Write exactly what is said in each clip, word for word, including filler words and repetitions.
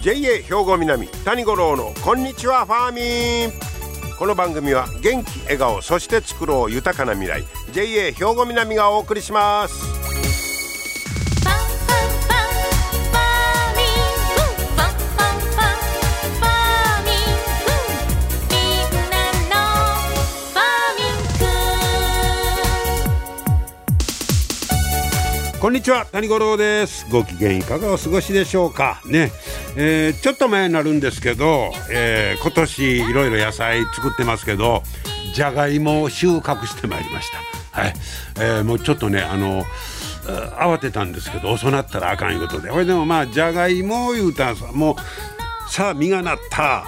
ジェイエー 兵庫南谷五郎のこんにちはファーミン。この番組は元気笑顔そして作ろう豊かな未来 ジェイエー 兵庫南がお送りします。こんにちは、谷五郎です。ご機嫌いかがお過ごしでしょうかね。えー、ちょっと前になるんですけど、えー、今年いろいろ野菜作ってますけど、じゃがいもを収穫してまいりました。はい、えー、もうちょっとねあの慌てたんですけど、遅なったらあかんいうことで、これでもまあじゃがいも言うたらもうさあ実がなった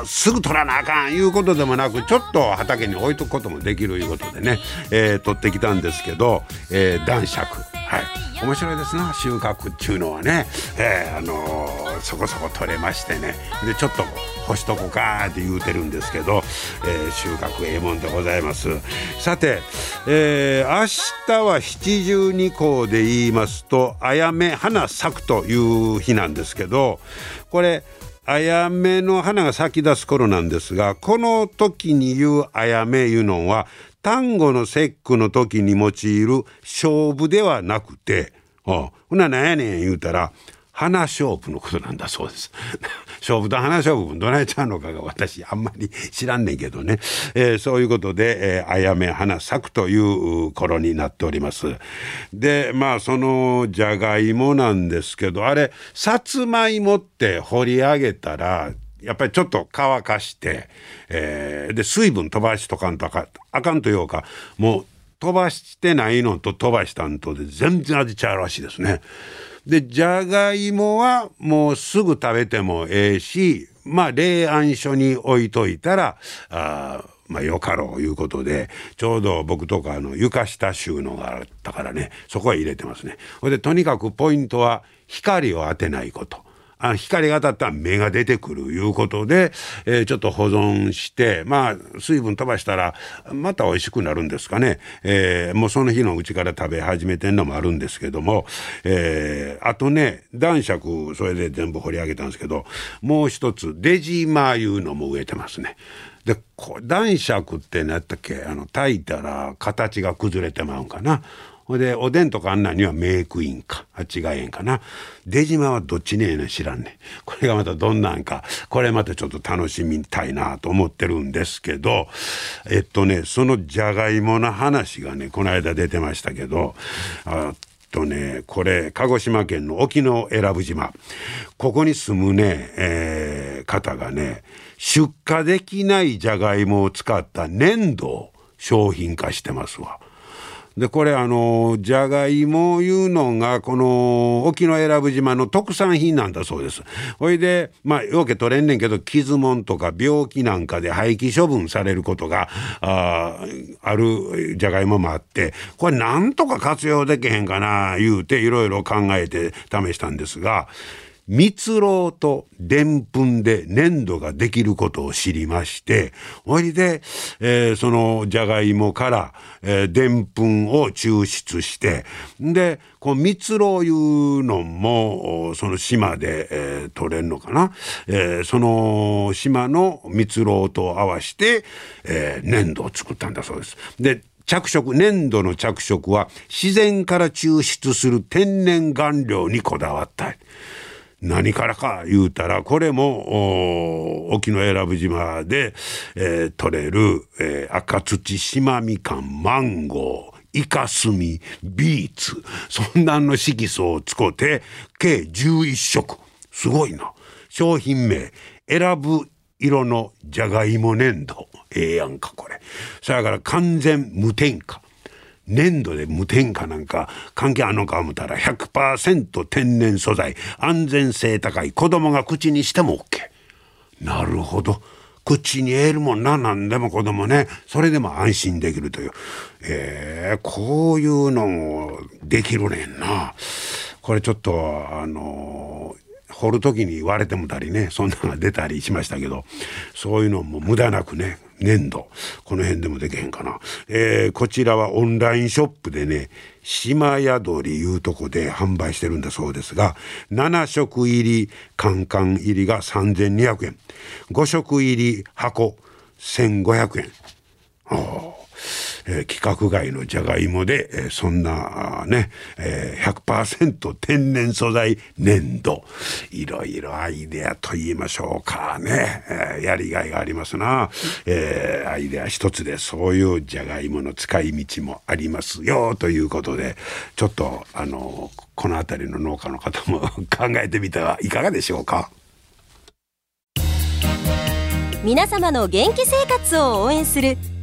あすぐ取らなあかんいうことでもなく、ちょっと畑に置いとくこともできるいうことでね、えー、取ってきたんですけど、えー、男爵はい、面白いですな、収穫っていうのはね、えーあのー、そこそこ取れましてね、でちょっと干しとこかって言うてるんですけど、えー、収穫ええもんでございます。さて、えー、明日は七十二候で言いますと、あやめ花咲くという日なんですけど、これあやめの花が咲き出す頃なんですが、この時に言うあやめいうのは端午の節句の時に用いる勝負ではなくて、ほな何やねん言うたら花勝負のことなんだそうです勝負と花勝負どないちゃうのかが私あんまり知らんねんけどね、えー、そういうことで、えー、あやめ花咲くという頃になっております。でまあそのじゃがいもなんですけど、あれさつまいもって掘り上げたらやっぱりちょっと乾かして、えー、で水分飛ばしとかんとかあかんというか、もう飛ばしてないのと飛ばしたんとで全然味ちゃうらしいですね。でじゃがいもはもうすぐ食べてもええし、まあ冷暗所に置いといたらあまあよかろういうことで、ちょうど僕とかあの床下収納があったからね、そこへ入れてますね。でとにかくポイントは光を当てないこと、あ光が当たったら芽が出てくるいうことで、えー、ちょっと保存して、まあ、水分飛ばしたらまた美味しくなるんですかね、えー、もうその日のうちから食べ始めてんのもあるんですけども、えー、あとね男爵それで全部掘り上げたんですけど、もう一つ出島いうのも植えてますね。で男爵って何やったっけ、あの炊いたら形が崩れてまうんかな、でおでんとかあんなにはメイクインかあ違えんかな、出島はどっちねえね知らんねん。これがまたどんなんか、これまたちょっと楽しみたいなと思ってるんですけど、えっとねそのじゃがいもの話がねこの間出てましたけど、あとねこれ鹿児島県の沖永良部島、ここに住むね、えー、方がね出荷できないじゃがいもを使った粘土を商品化してますわ。でこれあのじゃがいもいうのがこの沖永良部島の特産品なんだそうです。ほいでまあようけ取れんねんけど、傷もんとか病気なんかで廃棄処分されることが あ, あるじゃがいももあって、これなんとか活用できへんかな言うていろいろ考えて試したんですが、蜜蝋とでんぷんで粘土ができることを知りまして、おいで、えー、そのじゃがいもから、えー、でんぷんを抽出して、でこう蜜蝋いうのもその島で、えー、取れるのかな、えー、その島の蜜蝋と合わせて、えー、粘土を作ったんだそうです。で着色粘土の着色は自然から抽出する天然顔料にこだわった。何からか言うたら、これも沖永良部島で、えー、取れる、えー、赤土、島みかん、マンゴー、イカスミ、ビーツ、そんなんの色素を使って計じゅういっしょく、すごいな。商品名選ぶ色のじゃがいも粘土、ええやんかこれ。それから完全無添加、粘土で無添加なんか関係あんのか思ったら ひゃくパーセント 天然素材、安全性高い、子供が口にしても OK。 なるほど、口に入れるもんな、なんでも子供ね、それでも安心できるという、えー、こういうのもできるねんな。これちょっとあのー掘る時に割れてもたりね、そんなのが出たりしましたけど、そういうのも無駄なくね、粘土この辺でもできへんかな、えー、こちらはオンラインショップでね、島宿りいうとこで販売してるんだそうですが、ななしょく入りカンカン入りがさんぜんにひゃくえん、ごしょく入り箱せんごひゃくえん、ああ、えー、規格外のじゃがいもで、えー、そんなね、えー、ひゃくパーセント 天然素材粘土、いろいろアイデアと言いましょうかね、えー、やりがいがありますな、えー、アイデア一つでそういうじゃがいもの使い道もありますよということで、ちょっとあのこの辺りの農家の方も考えてみてはいかがでしょうか。皆様の元気生活を応援する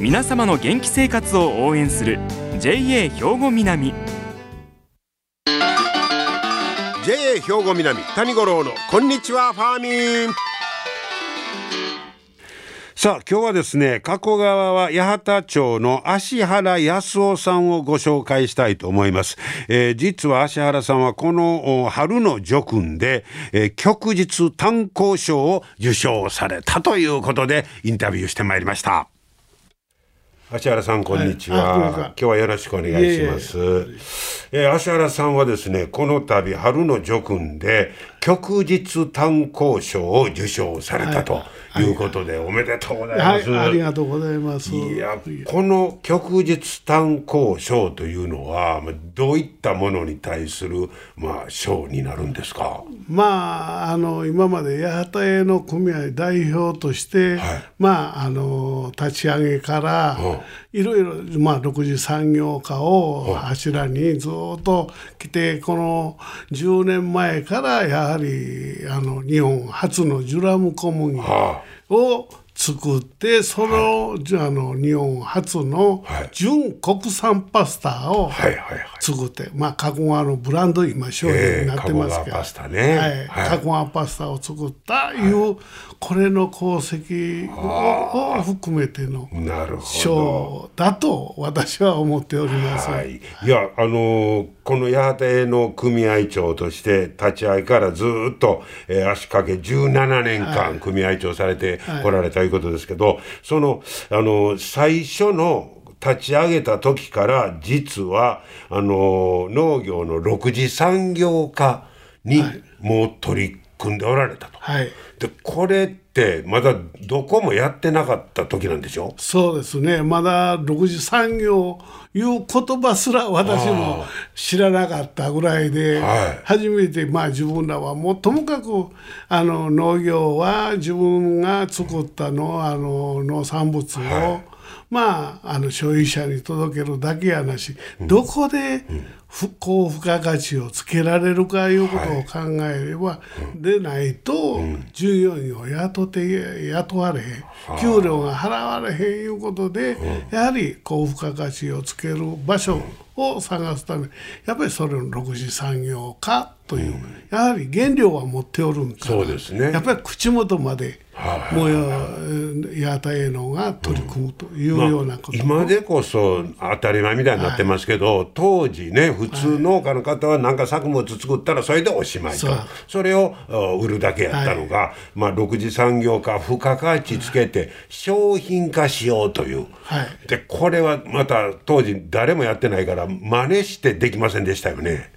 皆様の元気生活を応援する ジェーエー 兵庫南。 ジェーエー 兵庫南、谷五郎のこんにちはファーミン。さあ、今日はですね、加古川は八幡町の芦原康夫さんをご紹介したいと思います、えー、実は芦原さんはこの春の叙勲で、えー、旭日短考賞を受賞されたということでインタビューしてまいりました。芦原さん、こんにちは、はい、今日はよろしくお願いします。えー、芦原さんはですね、この度春の叙勲で旭日短考賞を受賞されたということで、はいはい、おめでとうございます、はい、ありがとうございます。いや、この旭日短考賞というのはどういったものに対する、まあ、賞になるんですか。まあ、あの今まで八幡屋の組合代表として、はい、まあ、あの立ち上げから、うん、いろいろ、まあ、ろくじ産業化を柱にずっと来て、このじゅうねんまえからやはりあの日本初のジュラム小麦を作って、その、あの日本初の純国産パスタを作って、まあ加古川のブランド今商品になってますけど、加古川パスタを作ったいう、これの功績を含めての賞だと私は思っております。はい、いや、あのこの八幡屋の組合長として立ち会いからずっと、えー、足掛けじゅうななねんかん組合長されておられたということですけど、その、あの最初の立ち上げた時から実はあの農業のろくじ産業化にもう取り組んでおられたと、はい、でこれってまだどこもやってなかった時なんでしょう。そうですね、まだろくじ産業いう言葉すら私も知らなかったぐらいで、はい、初めて、まあ、自分らはもうともかくあの農業は自分が作ったの、あの農産物を、はい、まあ、あの消費者に届けるだけやなし、うん、どこで高付加価値をつけられるかいうことを考えれば、はい、でないと、うん、従業員を雇って雇われへん、給料が払われへんいうことで、うん、やはり高付加価値をつける場所を探すため、やっぱりそれのろく次産業化という、うん、やはり原料は持っておるんか、そうですね、やっぱり口元までもうやたえのが取り組むというようなこと、うん、まあ、今でこそ当たり前みたいになってますけど、はい、当時ね、普通農家の方は何か作物作ったらそれでおしまいと、はい、それを売るだけやったのが、はい、まあ、ろく次産業化、付加価値つけて商品化しようという、はい、でこれはまた当時誰もやってないから真似してできませんでしたよね。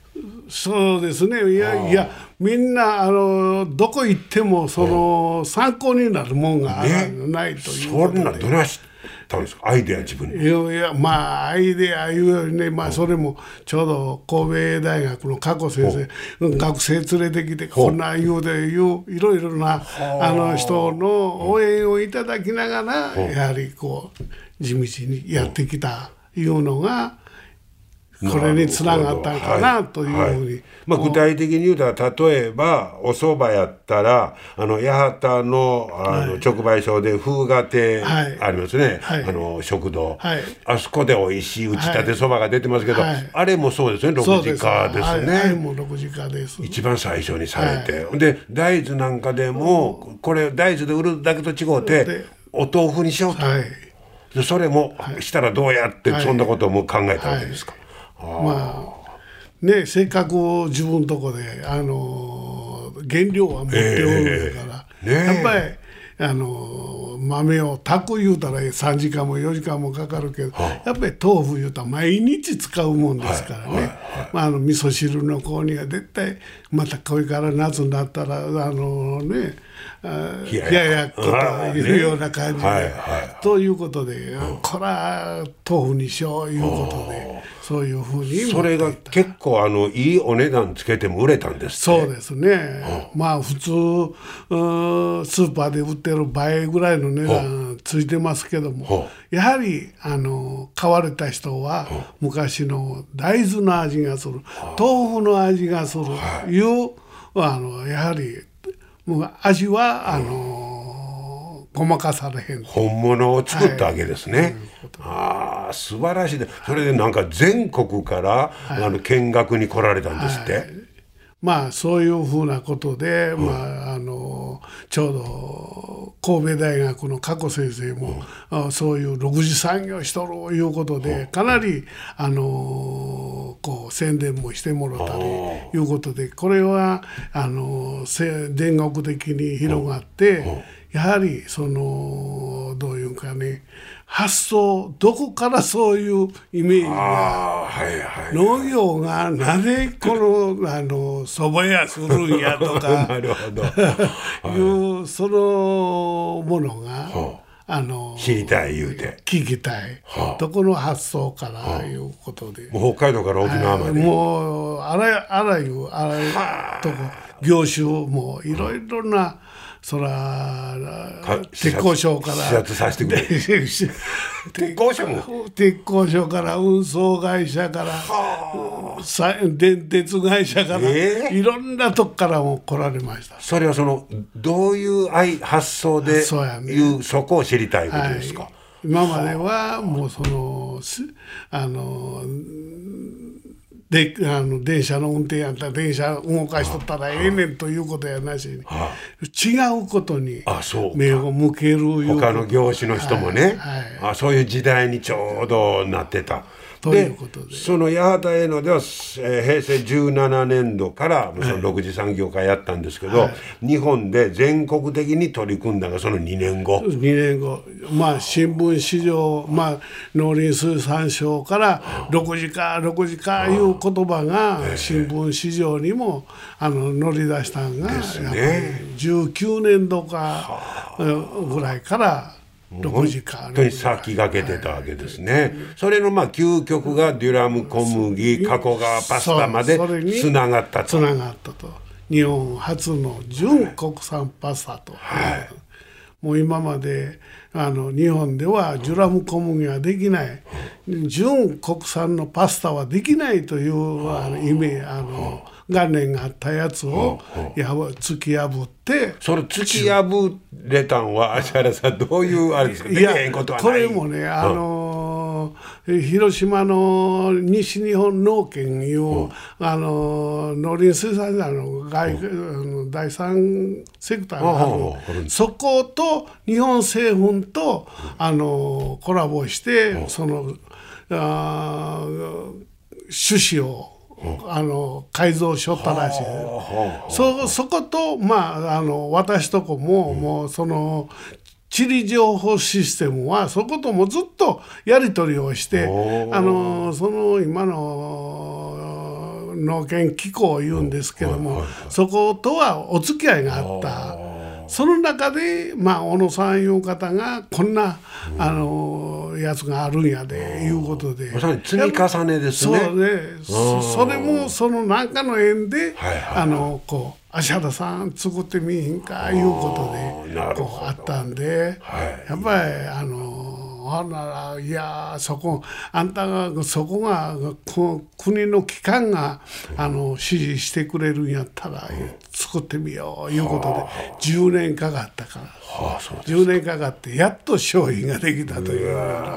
そうですね、いやいや、みんなあのどこ行ってもその、うん、参考になるもんがないということで、そんなどないしたんですか、アイデア自分に。いやいや、まあアイデアいうよりね、まあ、それもちょうど神戸大学の加古先生、うん、学生連れてきてこんな言うで言ういろいろなあの人の応援をいただきながら、うん、やはりこう地道にやってきたいうのが。これにつながったかなというふうに、はいはい、まあ、具体的に言うたら例えばおそばやったらあの八幡 の, あの直売所で風雅亭ありますね、はいはい、あの食堂、はい、あそこでおいしい打ちたてそばが出てますけど、はい、あれもそうですねろくじかですね、はい、もうろくじかです一番最初にされて、はい、で大豆なんかでもこれ大豆で売るだけと違うてお豆腐にしようと、はい、でそれもしたらどうやってそんなことも考えたわけですか、はいはいまあね、せっかく自分のとこであの原料は持っておるから、えーね、やっぱりあの豆を炊くいうたらさんじかんもよじかんもかかるけど、はあ、やっぱり豆腐いうたら毎日使うもんですからね、はいはいはいまあ、あの味噌汁の購入は絶対またこれから夏になったらあのね冷ややっこというような感じで、ねはいはい、ということで、うん、こら豆腐にしよういうことでそういうふうにそれが結構あのいいお値段つけても売れたんですってそうですね、うん、まあ普通ースーパーで売ってる倍ぐらいの値段ついてますけども、うん、やはりあの買われた人は、うん、昔の大豆の味がする、うん、豆腐の味がするいう、うん、あのやはりもう味はあのーうん、ごまかされへん本物を作ったわけですね、はい、ああ素晴らしいで、ね、それでなんか全国から、はい、あの見学に来られたんですって、はい、まあそういうふうなことで、うんまあ、あのちょうど神戸大学の加古先生も、うん、そういうろく次産業しとるいうことで、うん、かなり、うん、あのこう宣伝もしてもらったりいうことでこれはあの全国的に広がって、うんうん、やはりそのどういうかね発想どこからそういうイメージが、はいはい、農業がなぜこのあのそば屋するんやとかなるほど、はい、いうそのものがあの知りたい言うて聞きたい、はあ、どこの発想から、はあ、いうことでもう北海道から沖縄まで、はい、もうあらあらゆあらゆとこ業種もいろいろな、はあそら鉄工省から視察させてくれ鉄工省も鉄工省から運送会社から電鉄会社から、えー、いろんなとこからも来られましたそれはそのどういう発想でいうそこを知りたいことですか、はい、今まではもうそのあのであの電車の運転やったら電車動かしとったらええねんということやなしに、はあ、違うことに目を向けるよう他の業種の人もね、はいはい、あそういう時代にちょうどなってたということででその八幡営農では、えー、平成じゅうななねん度からそのろく次産業化やったんですけど、はい、日本で全国的に取り組んだのがそのにねんごにねんごまあ新聞市場、まあ、農林水産省からろくじかろくじかいう言葉が新聞市場にもあの乗り出したんがやっぱりじゅうきゅうねん度かぐらいからろくじか本当に先駆けてたわけですね、はい、それのまあ究極がデュラム小麦加古川パスタまでつながったとつながったと日本初の純国産パスタと、はい、もう今まであの日本ではデュラム小麦はできない、うん、純国産のパスタはできないというあの意味あの元年があったやつをやば突き破ってそれ突き破れたんは芦原さんどういうあれですかできへんことはないこれもねあの、うん、広島の西日本農研いう、うん、あの農林水産の外、うん、第三セクターがある、うんうん、そこと日本製粉と、うん、あのコラボして、うん、そのあ種子をあの改造しよったらしい、はあ、そ, そこと、まあ、あの私とこも、うん、もうその地理情報システムはそこともずっとやり取りをしてあのその今の農研機構を言うんですけども、うんはいはい、そことはお付き合いがあったその中で、まあ、小野さんいう方がこんな、うん、あのやつがあるんやでいうことで積み重ねですね。そうね。それもその何かの縁で、はいはい、あのこう芦原さん作ってみいひんかいうことでこうあったんで、はい、やっぱりあのほんなら、いやそこあんたがそこがこ国の機関があの支持してくれるんやったら、うん、作ってみよういうことでじゅうねんかかったから、はあ、そうですか。じゅうねんかかってやっと商品ができたという。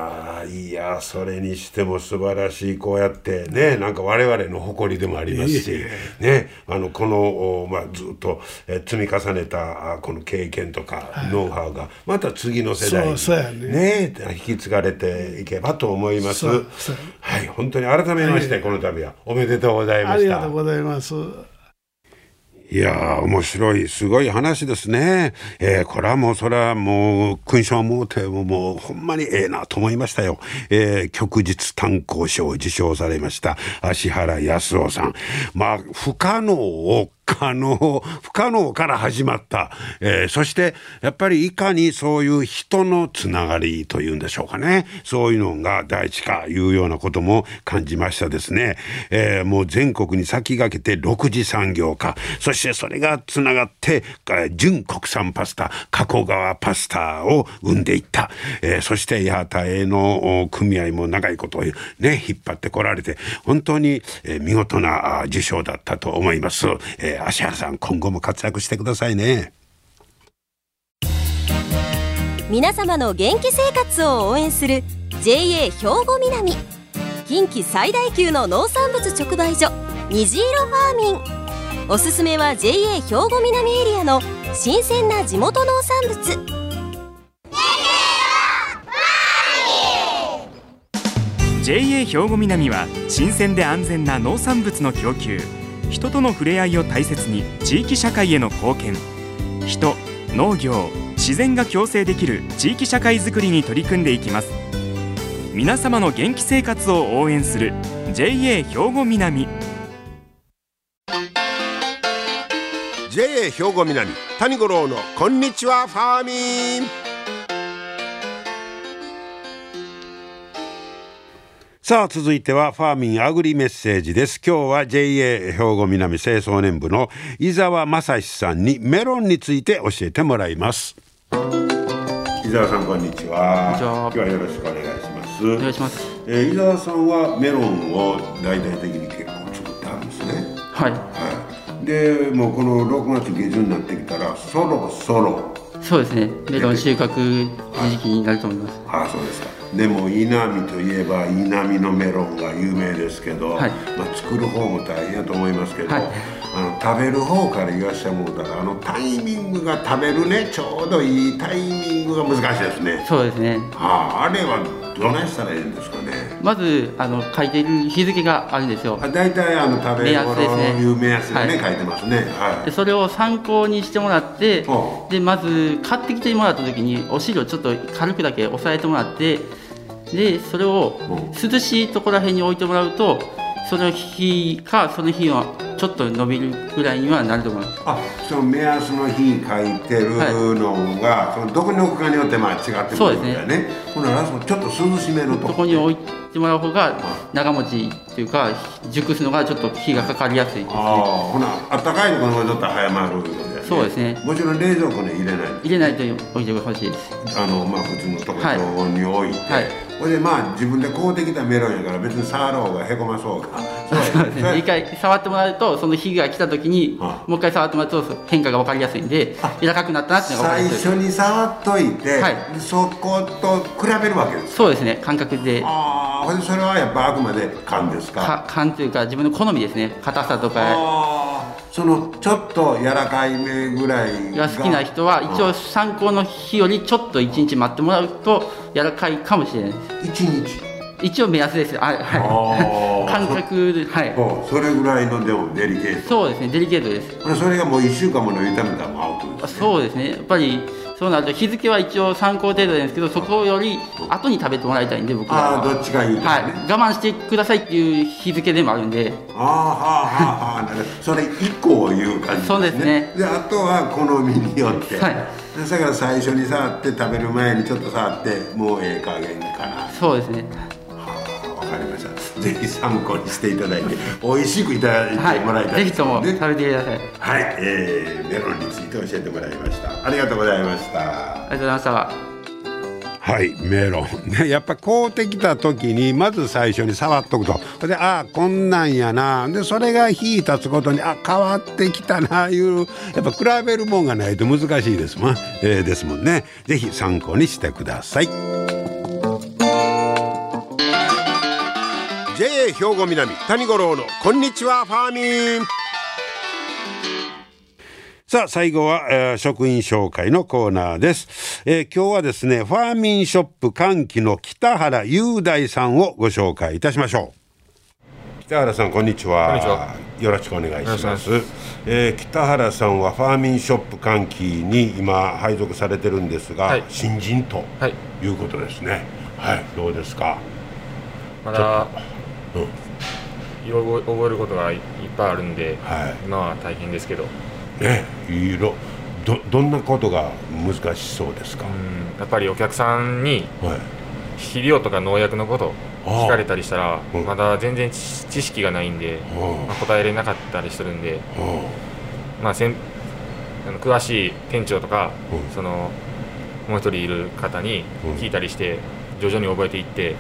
いやそれにしても素晴らしい。こうやってね、なんか我々の誇りでもありますし、ね、あのこの、まあ、ずっと積み重ねたこの経験とかノウハウがまた次の世代に、ね、そうそうね、引き継がれていけばと思います。そうそう、はい、本当に改めまして、はい、この度はおめでとうございました。ありがとうございます。いやー面白い、すごい話ですね。えー、これはもうそれはもう勲章もうてももうほんまにええなと思いましたよ。えー、旭日短考賞を受賞されました芦原康雄さん、まあ不可能を可能不可能から始まった、えー、そしてやっぱりいかにそういう人のつながりというんでしょうかね、そういうのが大事かいうようなことも感じましたですね。えー、もう全国に先駆けてろく次産業化、そしてそれがつながって純国産パスタ、加古川パスタを生んでいった、えー、そして八幡営農組合も長いことを、ね、引っ張ってこられて本当に見事な受賞だったと思います。えー芦原さん、今後も活躍してくださいね。皆様の元気生活を応援する ジェーエー 兵庫南、近畿最大級の農産物直売所虹色ファーミン。おすすめは ジェーエー 兵庫南エリアの新鮮な地元農産物。虹色ファーミン。 ジェーエー 兵庫南は新鮮で安全な農産物の供給、人との触れ合いを大切に地域社会への貢献、人、農業、自然が共生できる地域社会づくりに取り組んでいきます。皆様の元気生活を応援する ジェーエー 兵庫南。 ジェーエー 兵庫南、谷五郎のこんにちはファーミン。さあ続いてはファーミンアグリメッセージです。今日は ジェーエー 兵庫南清掃年部の伊沢正史さんにメロンについて教えてもらいます。伊沢さんこんにちは。今日はよろしくお願いします。お願いします、えー、伊沢さんはメロンを大々的に結構作ってあるんですね。はい、はい、でもうこのろくがつ下旬になってきたらそろそろそうですね、メロン収穫時期になると思います。はい、ああそうですか。でも稲見といえば稲見のメロンが有名ですけど、はい、まあ、作る方も大変だと思いますけど、はい、あの食べる方から言わせてもらったらあのタイミングが食べるね、ちょうどいいタイミングが難しいですね。そうですね。あ, あれはどないしたらいいんですかね。まずあの書いてる日付があるんですよ。あ大体あの食べ頃いう目安でね、はい、書いてますね。はい、でそれを参考にしてもらって、でまず買ってきてもらった時にお汁をちょっと軽くだけ押さえてもらって。でそれを涼しいところらへんに置いてもらうと、その日かその日はちょっと伸びるぐらいにはなると思います。あ、その目安の日書いてるのが、はい、そのどこに置くかによってまあ違ってくるんだよね。そうですね。ほんならそのちょっと涼しめのとこに置いてもらう方が長持ちというか熟すのがちょっと日がかかりやすいですね。あほなあったかいところに置いとったら早まるということですね。そうですね。もちろん冷蔵庫に入れない入れないと置いてほしいです。あの、まあ、普通のところに置いて、はいはいこれでまあ自分で買うてきたメロンやから別に触ろうがへこまそうがそうですね。一回触ってもらうとその日が来た時にもう一回触ってもらうと変化が分かりやすいんで柔らかくなったなっていうのが分かりやすい。最初に触っといて、はい、そこと比べるわけですか。そうですね感覚で。ああそれはやっぱあくまで勘ですか。勘というか自分の好みですね。硬さとかそのちょっと柔らかいめぐらいが好きな人は一応参考の日よりちょっといちにち待ってもらうと柔らかいかもしれないです。いちにち一応目安です。あ、はい、感覚で、はい、それぐらいのでもデリケート。そうですねデリケートです。それがもういっしゅうかんもの炒めたらもうアウトですね。そうですねやっぱりそうなると日付は一応参考程度ですけどそこより後に食べてもらいたいんで僕はあどっちがいいですね、はい、我慢してくださいっていう日付でもあるんでああはあはあはあそれ以降いう感じですね。そうですね。であとは好みによって、はい、だから最初に触って食べる前にちょっと触ってもうええ加減かな。そうですね分かりました。ぜひ参考にしていただいて美味しくいただいてもらいたい、ねはい、ぜひとも食べてください。はい、えー、メロンについて教えてもらいました。ありがとうございました。ありがとうございました。はい、メロンね。やっぱこうてきた時にまず最初に触っとくと、で、ああこんなんやな、でそれが日立つごとにあ変わってきたないう、やっぱ比べるもんがないと難しいですもん、えー、ですもんね。ぜひ参考にしてください。 ジェイエー 兵庫南谷五郎のこんにちはファーミン。さあ最後は、えー、職員紹介のコーナーです、えー、今日はですねファーミンショップ歓喜の北原雄大さんをご紹介いたしましょう。北原さんこんにちは。こんにちは、よろしくお願いします。えー、北原さんはファーミンショップ歓喜に今配属されてるんですが、はい、新人ということですね。はい、はい、どうですか。まだいろいろ覚えることがいっぱいあるんで、はい、今は大変ですけどね、いろ ど, どんなことが難しそうですか。うん、やっぱりお客さんに肥料とか農薬のこと聞かれたりしたら、うん、まだ全然知識がないんで、うんまあ、答えれなかったりするんで、うんまあ、せんあの詳しい店長とか、うん、そのもう一人いる方に聞いたりして徐々に覚えていって、うん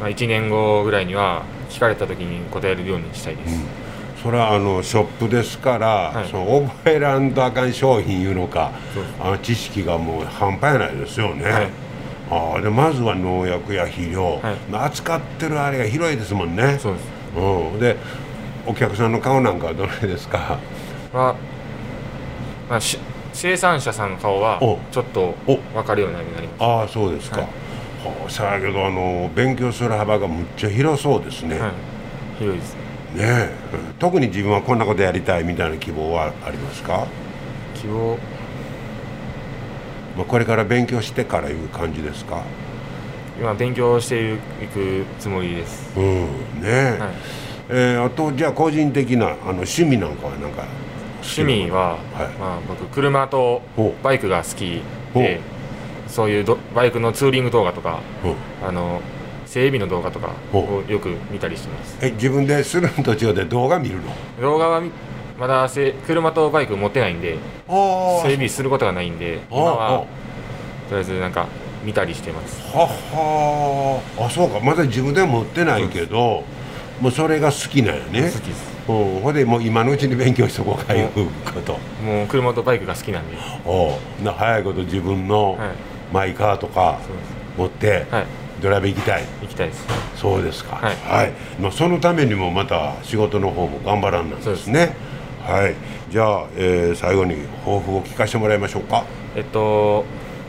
まあ、いちねんごぐらいには聞かれた時に答えるようにしたいです。うん、それはあのショップですから、はい、その覚えらんとあかん商品いうのか、あの知識がもう半端やないですよね、はい、ああでまずは農薬や肥料、はい、扱ってるあれが広いですもんね。そうです、うん、でお客さんの顔なんかはどれですか。まあまあ、し生産者さんの顔はちょっと分かるようになります。ああそうですか、はい、はあ、さあけどあの勉強する幅がむっちゃ広そうですね、はい、広いですねね、え特に自分はこんなことやりたいみたいな希望はありますか。希望、まあ、これから勉強してからいう感じですか。今勉強していくつもりです。うんね、はい、えー、あとじゃあ個人的なあの趣味なんかは何か。趣味は、はいまあ、僕車とバイクが好きで、そういうどバイクのツーリング動画とかあの整備の動画とかをよく見たりしてます。え自分でするの途中で動画見るの。動画はまだ車とバイク持ってないんで整備することがないんで今はとりあえずなんか見たりしてます。ははー、あそうか、まだ自分では持ってないけど、うん、もうそれが好きなんよね。好きです。うん、ほんでもう今のうちに勉強しとこうかいうこと。もう車とバイクが好きなんでおな早いこと自分のマイカーとか持って、はいドライブ行きたい。行きたいです。そうですか。はい。はい、まあ、そのためにもまた仕事の方も頑張らんなんですね。そうです。はい。じゃあ、えー、最後に抱負を聞かせてもらいましょうか。えっと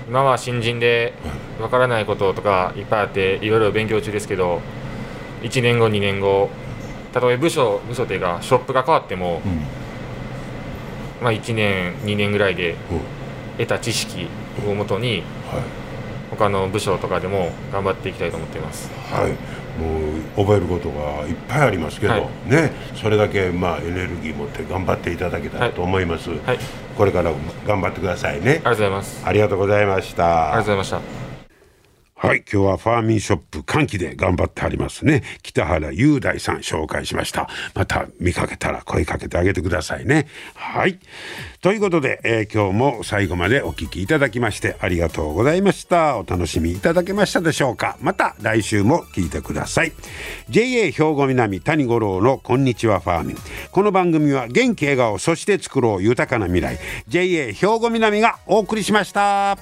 今は新人でわからないこととかいっぱいあっていろいろ勉強中ですけど、いちねんごにねんごたとえ部署部署というかショップが変わっても、うん、まあいちねんにねんぐらいで得た知識をもとに、うんはい他の部署とかでも頑張っていきたいと思っています。はい、もう覚えることがいっぱいありますけど、はい、ね、それだけまあエネルギー持って頑張っていただけたらと思います、はいはい、これから頑張ってくださいね。ありがとうございます。ありがとうございました。ありがとうございました。はい、今日はファーミンショップ歓喜で頑張ってありますね北原雄大さん紹介しました。また見かけたら声かけてあげてくださいね。はいということで、えー、今日も最後までお聞きいただきましてありがとうございました。お楽しみいただけましたでしょうか。また来週も聞いてください。 ジェイエー 兵庫南谷五郎のこんにちはファーミン。この番組は元気笑顔そして作ろう豊かな未来 ジェイエー 兵庫南がお送りしました。